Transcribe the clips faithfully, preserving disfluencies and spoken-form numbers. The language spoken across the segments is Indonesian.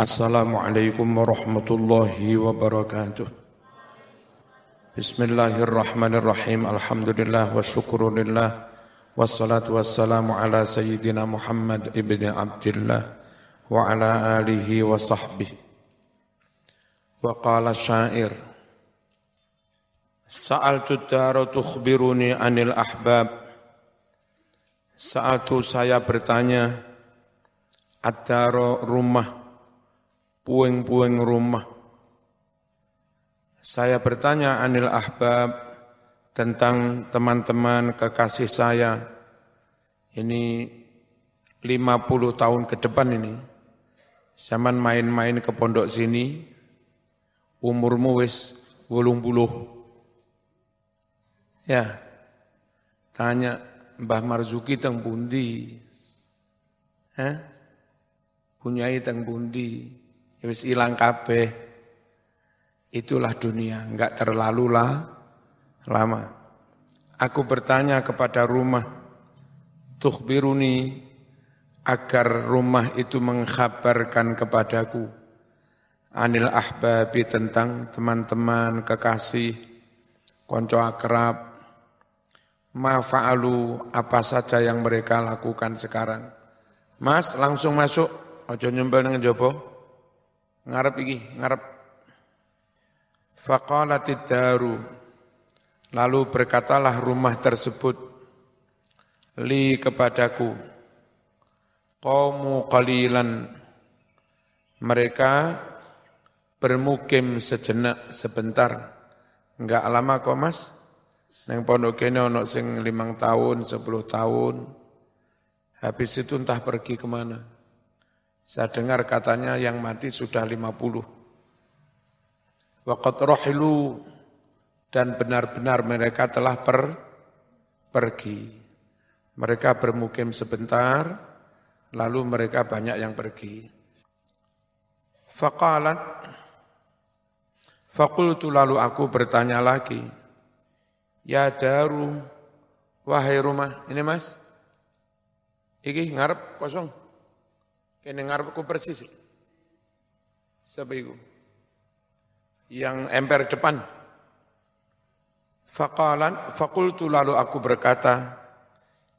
Assalamualaikum warahmatullahi wabarakatuh. Bismillahirrahmanirrahim. Alhamdulillah wa syukurulillah. Wassalatu wassalamu ala sayyidina Muhammad ibn Abdillah wa ala alihi wa sahbihi. Wa qala syair, sa'altu daro tukhbiruni anil ahbab. Sa'altu, saya bertanya, ad-daro, rumah, puing-puing rumah. Saya bertanya anil ahbab, tentang teman-teman kekasih saya. Ini lima puluh tahun ke depan ini, zaman main-main ke pondok sini, umurmu wis wolung puluh. Ya, tanya, Mbah Marzuqi teng pundi? Hah? Bunyai teng pundi? Ya wis ilang kabeh. Itulah dunia, enggak terlalu lah lama. Aku bertanya kepada rumah, tukhbiruni, agar rumah itu mengkhabarkan kepadaku, anil ahbabi, tentang teman-teman kekasih, konco akrab. Ma fa'alu, apa saja yang mereka lakukan sekarang. Mas, langsung masuk, ojo nyumbel nang njaba. Ngarep iki, ngarep. Faqalatid daru, lalu berkatalah rumah tersebut, li, kepadaku, qawmu qalilan, mereka bermukim sejenak, sebentar. Enggak lama kok, Mas. Neng pondok kene ono sing limang tahun, sepuluh tahun, habis itu entah pergi kemana. Saya dengar katanya yang mati sudah lima puluh. Waqat rohilu, dan benar-benar mereka telah per, pergi. Mereka bermukim sebentar, lalu mereka banyak yang pergi. Faqalat, faqultu, lalu aku bertanya lagi, ya daru, wahai rumah. Ini Mas, iki ngarep kosong. Kene ngarepku persis. Sapa iku? Yang emper depan. Faqalan, faqultu, lalu aku berkata,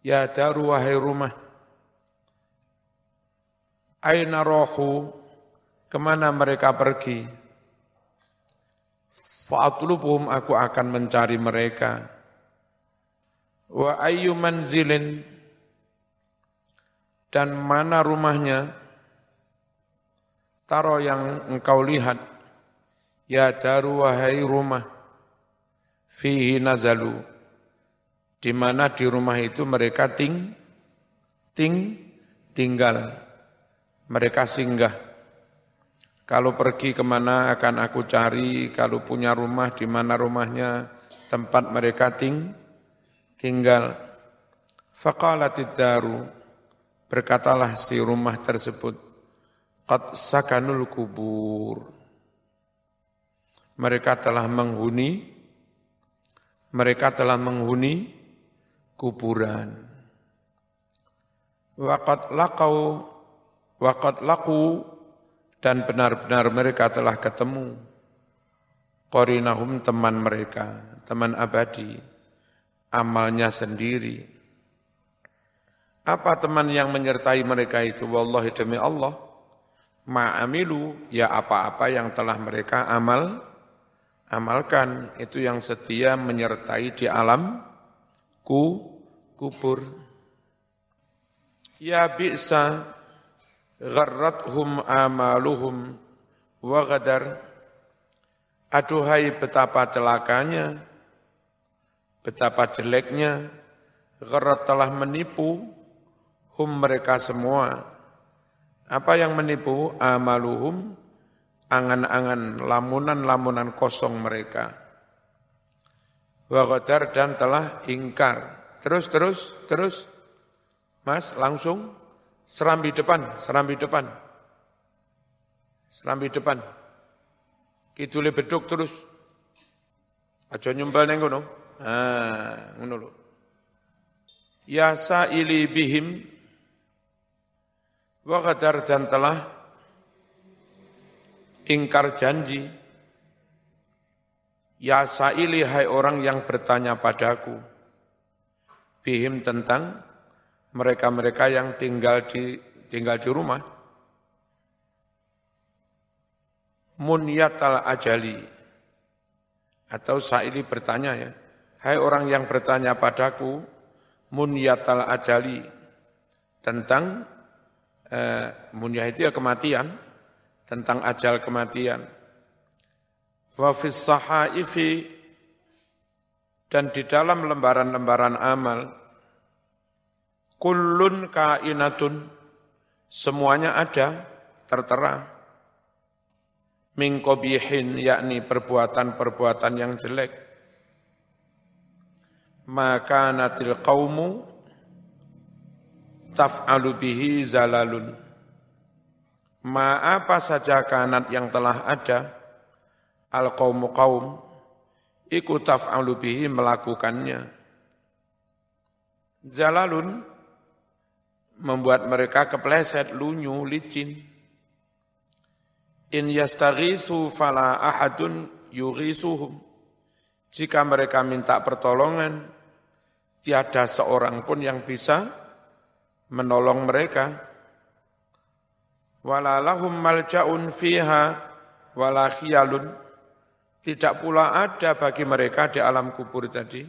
ya daru, wahai rumah, aina rohu, kemana mereka pergi? Fa'atlubuhum, aku akan mencari mereka. Wa ayyu manzilin, dan mana rumahnya? Taro, yang engkau lihat, ya daru, wahai rumah, fihi nazalu, di mana di rumah itu mereka ting ting tinggal, mereka singgah. Kalau pergi kemana akan aku cari, kalau punya rumah di mana rumahnya, tempat mereka ting, tinggal. Faqalatid daru, berkatalah si rumah tersebut, qad sakanul kubur, mereka telah menghuni, mereka telah menghuni kuburan. Wa qad laqau, wa qad laqu, dan benar-benar mereka telah ketemu, qorinahum, teman mereka, teman abadi, amalnya sendiri. Apa teman yang menyertai mereka itu? Wallahi, demi Allah, ma'amilu, ya apa-apa yang telah mereka amal, amalkan, itu yang setia menyertai di alam ku, kubur. Ya bi'sa gharrathum amaluhum wa ghadar, aduhai betapa celakanya, betapa jeleknya, gharrat, telah menipu, hum, mereka semua. Apa yang menipu? Amaluhum, angan-angan, lamunan-lamunan kosong mereka. Wa ghadar, dan telah ingkar. Terus, terus, terus. Mas, langsung. Serambi depan, serambi depan, serambi depan. Kidule beduk terus. Aja nyumbal neng kono. Ah, ngono lho. Ya sa'ili bihim wa qadar, dan telah ingkar janji. Ya sa'ili, hai orang yang bertanya padaku, bihim tentang mereka-mereka yang tinggal di tinggal di rumah. Munyatal ajali, atau sa'ili bertanya ya, hai orang yang bertanya padaku, munyatal ajali, tentang eh, munyah itu ya kematian, tentang ajal kematian. Wa fis sahaifi, dan di dalam lembaran-lembaran amal, kullun kainatun, semuanya ada, tertera, min qabihin, yakni perbuatan-perbuatan yang jelek, maka natil qaumu taf'alu bihi zalalun, ma apa saja kanat yang telah ada, al-qawmu qawm, iku taf'alu bihi, melakukannya. Zalalun, membuat mereka kepleset, lunyu, licin. In yastaghisu fala ahadun yughisuhum, jika mereka minta pertolongan, tiada seorang pun yang bisa menolong mereka. Wala lahum malja'un fiha wala khiyalun, tidak pula ada bagi mereka di alam kubur tadi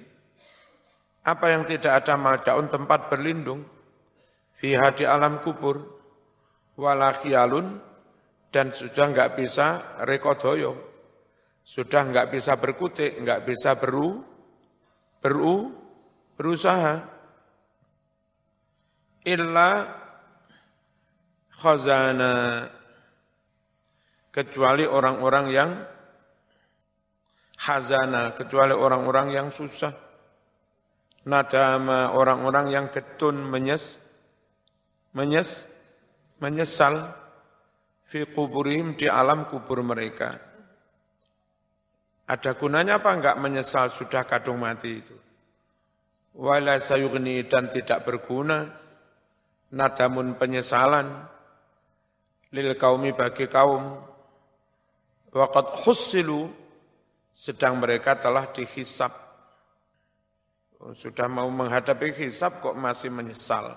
apa yang tidak ada maljaun, tempat berlindung, fiha, di alam kubur, wala khiyalun, dan sudah enggak bisa rekodoyo, sudah enggak bisa berkutik, enggak bisa beru, beru, berusaha. Illa khazana, kecuali orang-orang yang hazana, kecuali orang-orang yang susah, nadama, orang-orang yang ketun, menyes, menyes, menyesal, fi kuburihim, di alam kubur mereka. Ada gunanya apa enggak menyesal sudah kadung mati itu? Wala sayugni, dan tidak berguna, nadamun, penyesalan, lil kaumi, bagi kaum, waqad hussilu, sedang mereka telah dihisap, sudah mau menghadapi hisap kok masih menyesal.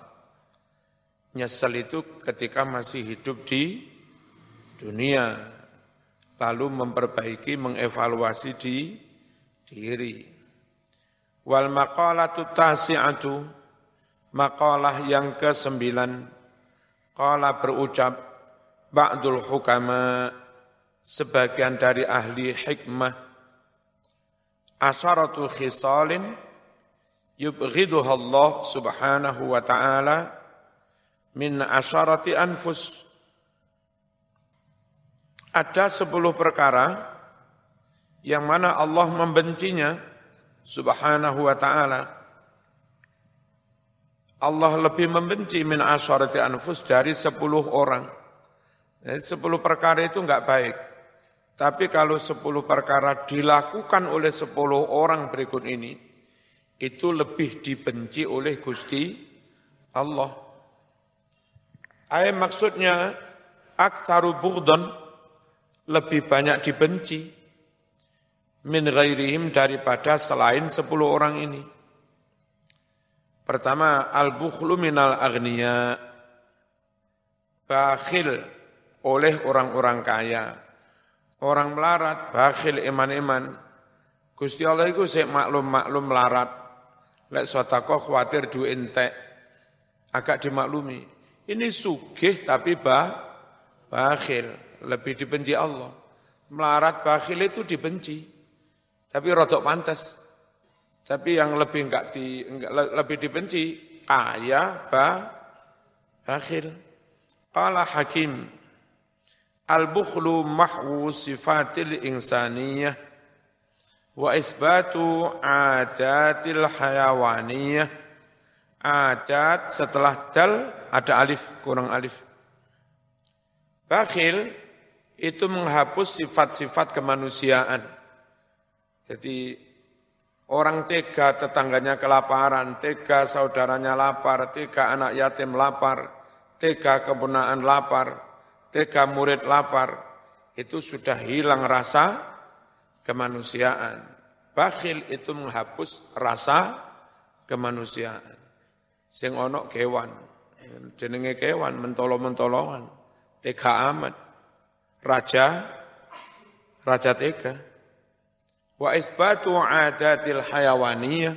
Nyesal itu ketika masih hidup di dunia, lalu memperbaiki, mengevaluasi di diri. Wal maqalatu tasi'atu, maqalah yang kesembilan, qala, berucap, ba'dul hukama, sebagian dari ahli hikmah, asharatu khisalin yubghiduha Allah subhanahu wa ta'ala min asharati anfus, ada sepuluh perkara yang mana Allah membencinya subhanahu wa ta'ala. Allah lebih membenci min asharati anfus, dari sepuluh orang. Jadi sepuluh perkara itu enggak baik. Tapi kalau sepuluh perkara dilakukan oleh sepuluh orang berikut ini, itu lebih dibenci oleh Gusti Allah. Ayat maksudnya, aktsaru bughdan, lebih banyak dibenci, min ghairihim, daripada selain sepuluh orang ini. Pertama, al-bukhlu minal aghniya, bakhil, oleh orang-orang kaya. Orang melarat, bakhil, iman-iman. Gusti Allah itu sik maklum-maklum melarat. Lek sedekah khawatir duwe entek, agak dimaklumi. Ini sugih tapi bah, bakhil, lebih dibenci Allah. Melarat, bakhil itu dibenci, tapi rodok pantas. Tapi yang lebih enggak di enggak, lebih dibenci kaya, bah, bakhil. Qala Hakim, al-bukhlu mahwu sifatil insaniyah wa isbatu adatil hayawaniyah. Adat setelah dal ada alif, kurang alif. Bakhil itu menghapus sifat-sifat kemanusiaan. Jadi orang tega tetangganya kelaparan, tega saudaranya lapar, tega anak yatim lapar, tega kepunaan lapar, tega murid lapar, itu sudah hilang rasa kemanusiaan. Bakhil itu menghapus rasa kemanusiaan. Sing onok kewan, jenenge kewan, mentolong-mentolongan, tega amat. Raja, raja tega. Wa isbatu adatil hayawaniyah,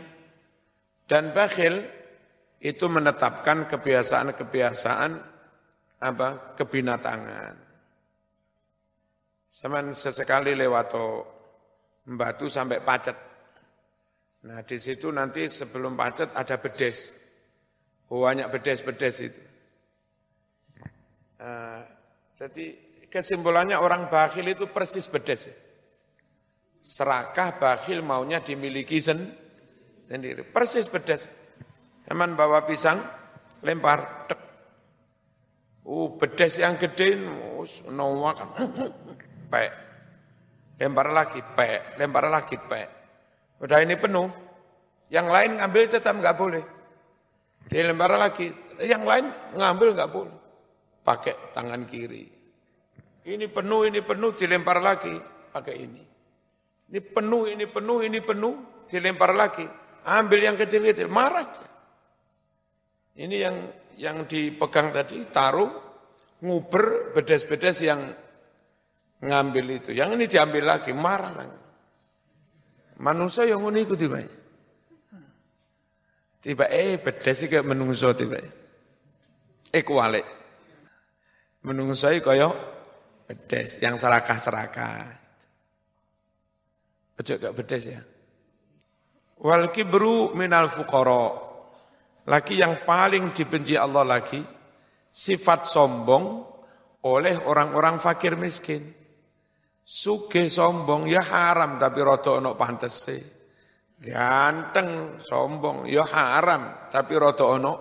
dan bakhil itu menetapkan kebiasaan-kebiasaan apa kebinatangan. Saman sesekali lewat Batu sampai Pacet. Nah di situ nanti sebelum Pacet ada bedes, banyak bedes-bedes itu. Uh, jadi kesimpulannya orang bakhil itu persis bedes. Serakah bakhil maunya dimiliki sen, sendiri, persis bedes. Saman bawa pisang, lempar, tek. Uh, bedes yang gede, noa kan, pek, lempar lagi, pek, lempar lagi, pek. Udah ini penuh, yang lain ngambil tetap nggak boleh. Dia lempar lagi, yang lain ngambil nggak boleh. Pakai tangan kiri. Ini penuh, ini penuh, dilempar lagi, pakai ini. Ini penuh, ini penuh, ini penuh, dilempar lagi. Ambil yang kecil-kecil, marah. Ini yang yang dipegang tadi, taruh, nguber, bedes-bedes yang ngambil itu. Yang ini diambil lagi, marah lagi. Manusia yang ini ikut tiba. Tiba, eh bedes kayak menungso tiba. Eh kualik. Menungso kayak bedes, yang serakah-serakah. Ojo gak bedes ya. Wal kibru minal fuqara. Lagi yang paling dibenci Allah lagi, sifat sombong oleh orang-orang fakir miskin. Sugih sombong, ya haram tapi rada ana pantese. Ganteng sombong, ya haram tapi rada ana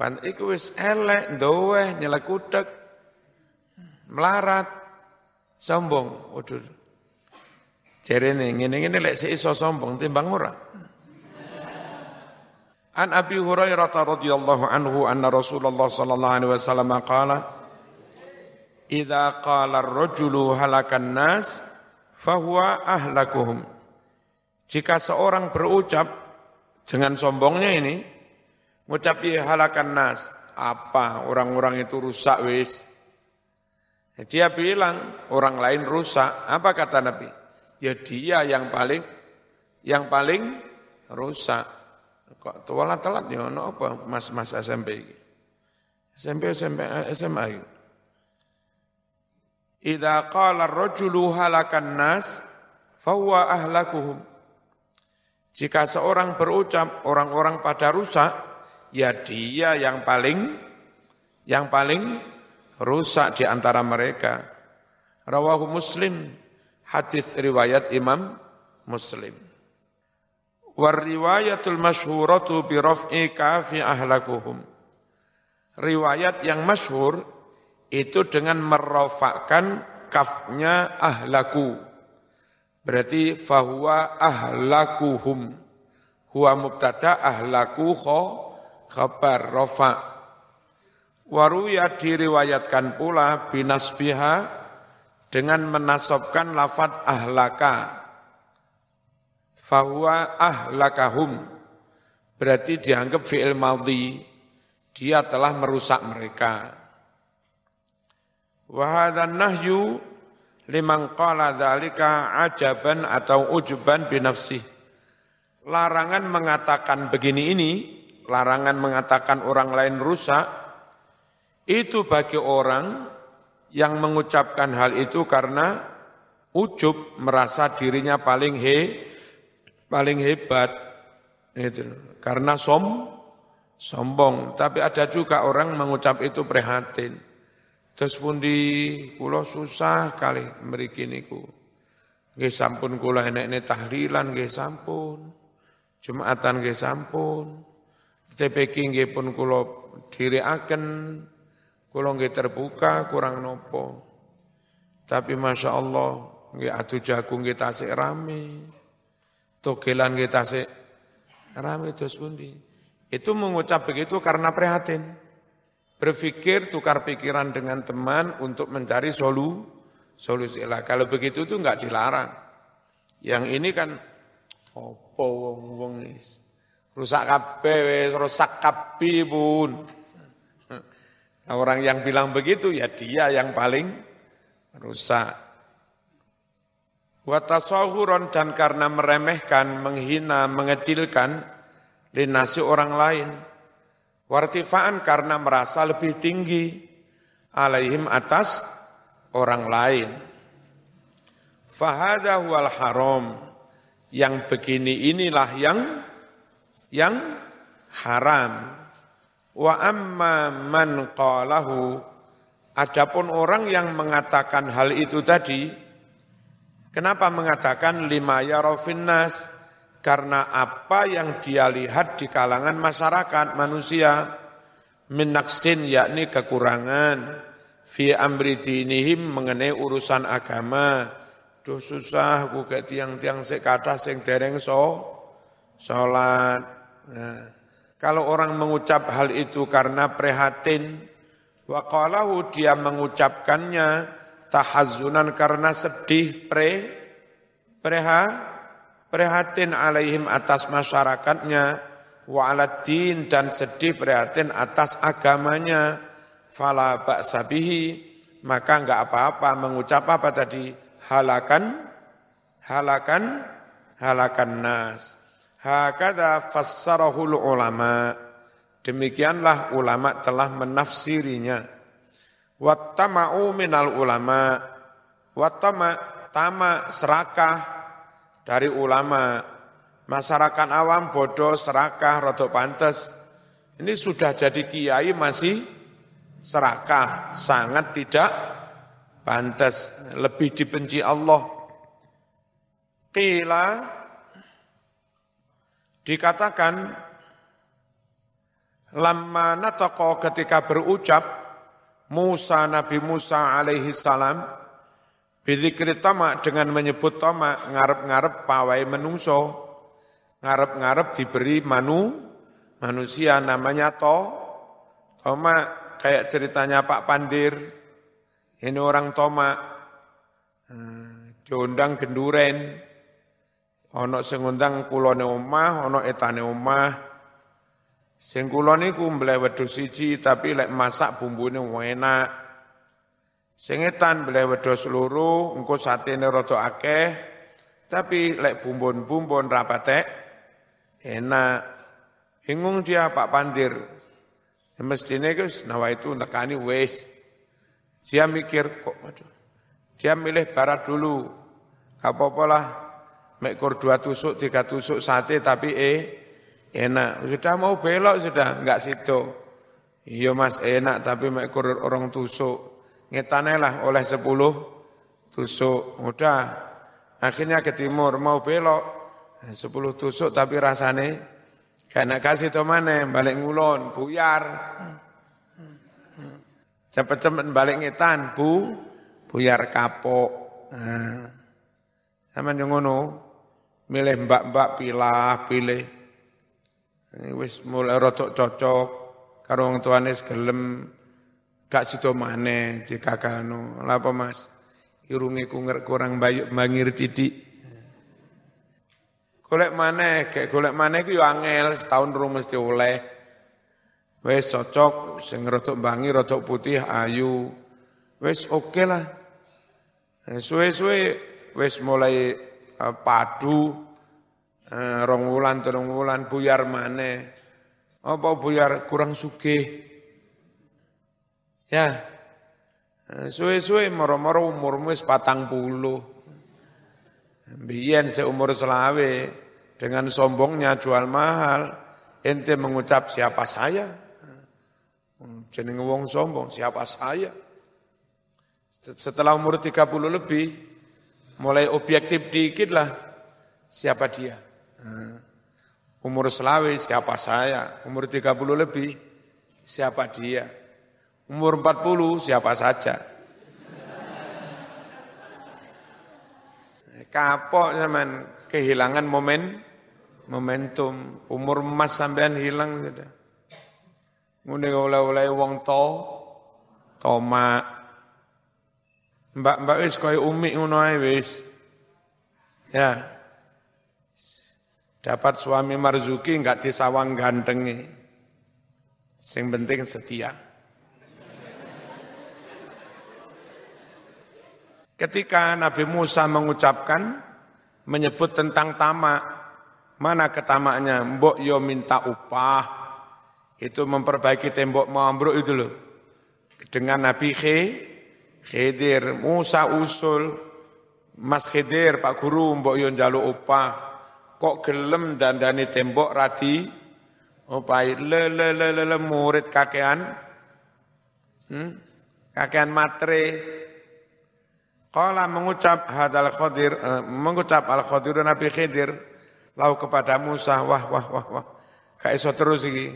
pantese. Iku wis elek, nduweh, nyelek kudek, melarat, sombong. Waduh. Jarene ngene-ngene lek sik iso sombong timbang ora. An Abi Hurairah radhiyallahu anhu anna Rasulullah sallallahu alaihi wasallam qala idza qala ar-rajulu halakan nas fahuwa ahlakuhum. Jika seorang berucap dengan sombongnya ini ngucap halakan nas, apa orang-orang itu rusak wis. Dia bilang orang lain rusak, apa kata Nabi? Ya dia yang paling yang paling rusak. Kok telat-telat ya ono apa mas-mas S M P iki. S M P S M P S M A. Idza qala ar-rajulu halakan nas fa huwa ahlakuhum. Jika seorang berucap orang-orang pada rusak, ya dia yang paling yang paling rusak di antara mereka. Rawahu Muslim, hadis riwayat Imam Muslim. Warriwayatul masyhuratu bi raf'i kafi ahlakuhum. Riwayat yang masyhur itu dengan merofakkan kafnya ahlaku. Berarti fahuwa ahlakuhum. Huwa mubtada ahlaku kho khabar rofa. Waruya diriwayatkan pula binasbiha dengan menasobkan lafad ahlaka. Fahuwa ahlakahum, berarti dianggap fi'il madhi, dia telah merusak mereka. Wa hadzan nahyu liman qala dzalika ajaban atau ujuban bi nafsi. Larangan mengatakan begini ini, larangan mengatakan orang lain rusak, itu bagi orang yang mengucapkan hal itu karena ujub, merasa dirinya paling he paling hebat, gitu. Karena som, sombong. Tapi ada juga orang mengucap itu prihatin. Terus pundi kula susah kali mriki niku. Nggih sampun kula enekne tahlilan nggih sampun. Jumatan nggih sampun. T P K nggih pun kula dirikaken. Kula nggih terbuka kurang nopo. Tapi masya Allah nggih adu jagung nggih tasik rame. Togelan kita sih rame terus pundi. Itu mengucap begitu karena prihatin. Berpikir tukar pikiran dengan teman untuk mencari solu, solusi lah. Kalau begitu tuh nggak dilarang. Yang ini kan opo wong wong is rusak kabeh, rusak kabeh pun. Nah, orang yang bilang begitu ya dia yang paling rusak. Wa tasawhuron, dan karena meremehkan, menghina, mengecilkan linasi orang lain. Wartifaan, karena merasa lebih tinggi alaihim, atas orang lain. Fahadha huwal haram, yang begini inilah yang yang haram. Wa amma man qalahu, adapun orang yang mengatakan hal itu tadi. Kenapa mengatakan lima yarofinnas? Karena apa yang dia lihat di kalangan masyarakat manusia, minaksin yakni kekurangan, fi amri dinihim mengenai urusan agama. Duh susah, aku kayak tiang-tiang sekata sing dereng so, sholat. Nah, kalau orang mengucap hal itu karena prihatin, waqalahu dia mengucapkannya tahazzunan karena sedih, pre, preha, prihatin alaihim atas masyarakatnya, wa'aladdin dan sedih prihatin atas agamanya, fala ba'sa bihi, maka enggak apa-apa mengucap apa tadi, halakan, halakan, halakan nas. Hakadha fassarahul ulama, demikianlah ulama telah menafsirinya. Wattama'u minal ulama, wattama' tama serakah dari ulama. Masyarakat awam bodoh serakah, rodok pantes. Ini sudah jadi kiai masih serakah, sangat tidak pantes, lebih dibenci Allah. Qila, dikatakan lamma nataqa, ketika berucap Musa, Nabi Musa alaihi salam, bizikri tamak, dengan menyebut tamak, ngarep-ngarep pawai menungso, ngarep-ngarep diberi manu, manusia namanya to, tamak, kayak ceritanya Pak Pandir, ini orang tamak, diundang genduren, ono sing ngundang kulone omah, ono etane omah. Sing kula niku mbleh wedhus siji tapi lek masak bumbune enak. Sing etan mbleh wedhus loro, engko satene rada akeh tapi lek bumbun-bumbun ra patek enak. Bingung dia Pak Pandir. Mestine wis nawa itu nekani wis. Dia mikir kok aduh. Dia milih barat dulu. Apa-apa lah mek kur dua tusuk, tiga tusuk sate tapi eh enak, sudah mau belok sudah, enggak situ. Iya mas enak tapi mek kurur orang tusuk. Ngetane lah oleh sepuluh tusuk. Udah, akhirnya ke timur mau belok. Sepuluh tusuk tapi rasane karena kasih to maneh balik ngulon, buyar. Cepet-cepet balik ngetan, bu, buyar kapok. Nah, sama yang ngono, milih mbak-mbak pilah, pilih. Ini wis mulai rotok cocok, karo wong tuane gelem, gak sida maneh dikagalno. Lha apa Mas? Irunge kunger kurang bayuk mangir titik. Golek maneh, gek golek maneh iku yo angel, setahun ro mesti oleh. Wis cocok sing rotok bangi, rotok putih ayu. Wis oke lah. Suwe-suwe wis mulai uh, padu. Uh, rong wulan, telung wulan, buyar maneh. Apa buyar kurang sugih? Ya, uh, suwe-suwe moro-moro umurmu wis patang puluh. Biyen seumur selawe, dengan sombongnya jual mahal, ente mengucap siapa saya? Jenenge wong sombong, siapa saya? Setelah umur tiga puluh lebih, mulai objektif dikit lah, siapa dia? Umur selawe siapa saya? Umur tiga puluh lebih siapa dia? Umur empat puluh siapa saja? Kapok zaman kehilangan momen momentum. Umur emas sampean hilang sudah. Ngene oleh-oleh wong to, toma. Mbak-mbak wis kaya umi ngono ae wis. Ya. Dapat suami Marzuki enggak disawang gantenge. Sing penting setia. Ketika Nabi Musa mengucapkan menyebut tentang tamak, mana ketamaknya? Mbok yo minta upah. Itu memperbaiki tembok ambruk itu loh. Dengan Nabi Khidir, Musa usul, Mas Khidir, Pak Guru, mbok yo njaluk upah. Kok gelem dandani tembok radi opahe le le le le, le murid kakean. Hmm? Kakean matre. Qala mengucap hadal Khidir, eh, mengucap al-Khidir Nabi Khidir, lau kepada Musa, wah wah wah wah. Kae iso terus iki.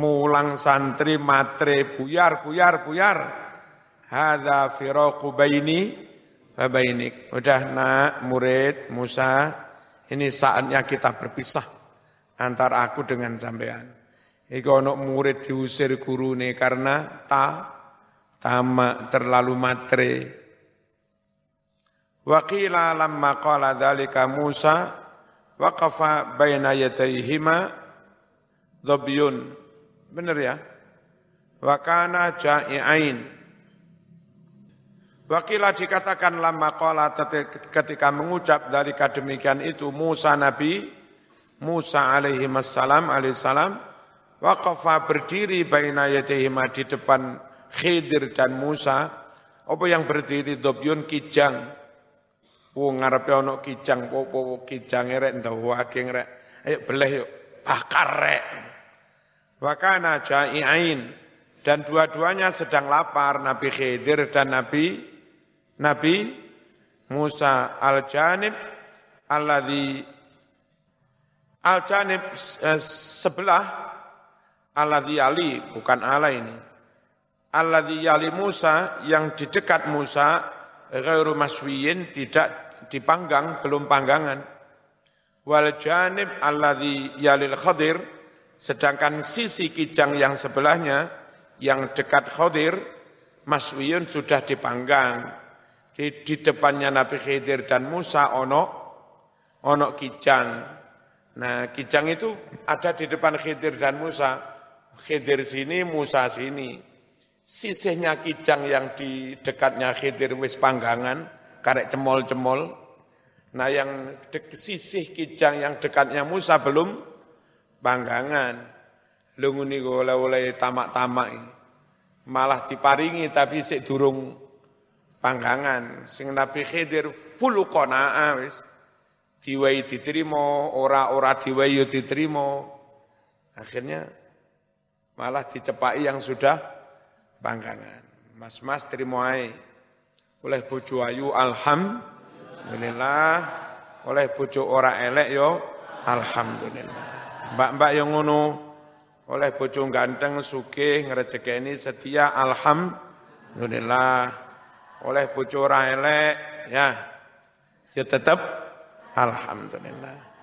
Mulang santri matre buyar buyar buyar. Hadza firaqu baini wa bainik. Udah nak murid Musa, ini saatnya kita berpisah antara aku dengan sampean. Iki ono murid diusir gurune karena ta tamak terlalu matre. Wa qila lamma qala dzalika Musa waqafa baina yatayhima dhabyun. Benar ya? Wa kana ja'i'ain. Wa qila dikatakan lama qala ketika mengucap dari demikian itu Musa Nabi Musa alaihi wassalam alaihi salam waqafa berdiri baina yadayhi di depan Khidir dan Musa. Apa yang berdiri dobyun kijang. Wo ngarepe ana kijang popo kijange rek ndawake rek. Ayo beleh yuk bakar rek. Wakana ja'i'ain dan dua-duanya sedang lapar, Nabi Khidir dan Nabi Nabi Musa. Al-Janib alladhi Al-Janib eh, sebelah alladhi yali bukan ala ini alladhi yali Musa yang di dekat Musa ghairu maswiyin tidak dipanggang, belum panggangan. Wal-Janib alladhi yalil Khidir. Sedangkan sisi kijang yang sebelahnya, yang dekat Khidir, maswiyun sudah dipanggang. Di, di depannya Nabi Khidir dan Musa, onok, onok kijang. Nah, kijang itu ada di depan Khidir dan Musa. Khidir sini, Musa sini. Sisihnya kijang yang di dekatnya Khidir wis panggangan, karek cemol-cemol. Nah, yang de, sisih kijang yang dekatnya Musa belum panggangan. Lungu niku oleh-oleh tamak-tamak ini. Malah diparingi tapi sik durung panggangan. Sing Nabi Khidir full qanaah wis. Diwehi diterima, ora-ora diwehi diterima. Akhirnya malah dicepaki yang sudah panggangan. Mas-mas terima ae. Oleh bojo ayu alhamdulillah, oleh bojo ora elek yo alhamdulillah. Mbak-mbak yang ngono oleh bojo ganteng sugih ngrejekeni setia alhamdulillah, oleh bojo ora elek ya ya tetep alhamdulillah.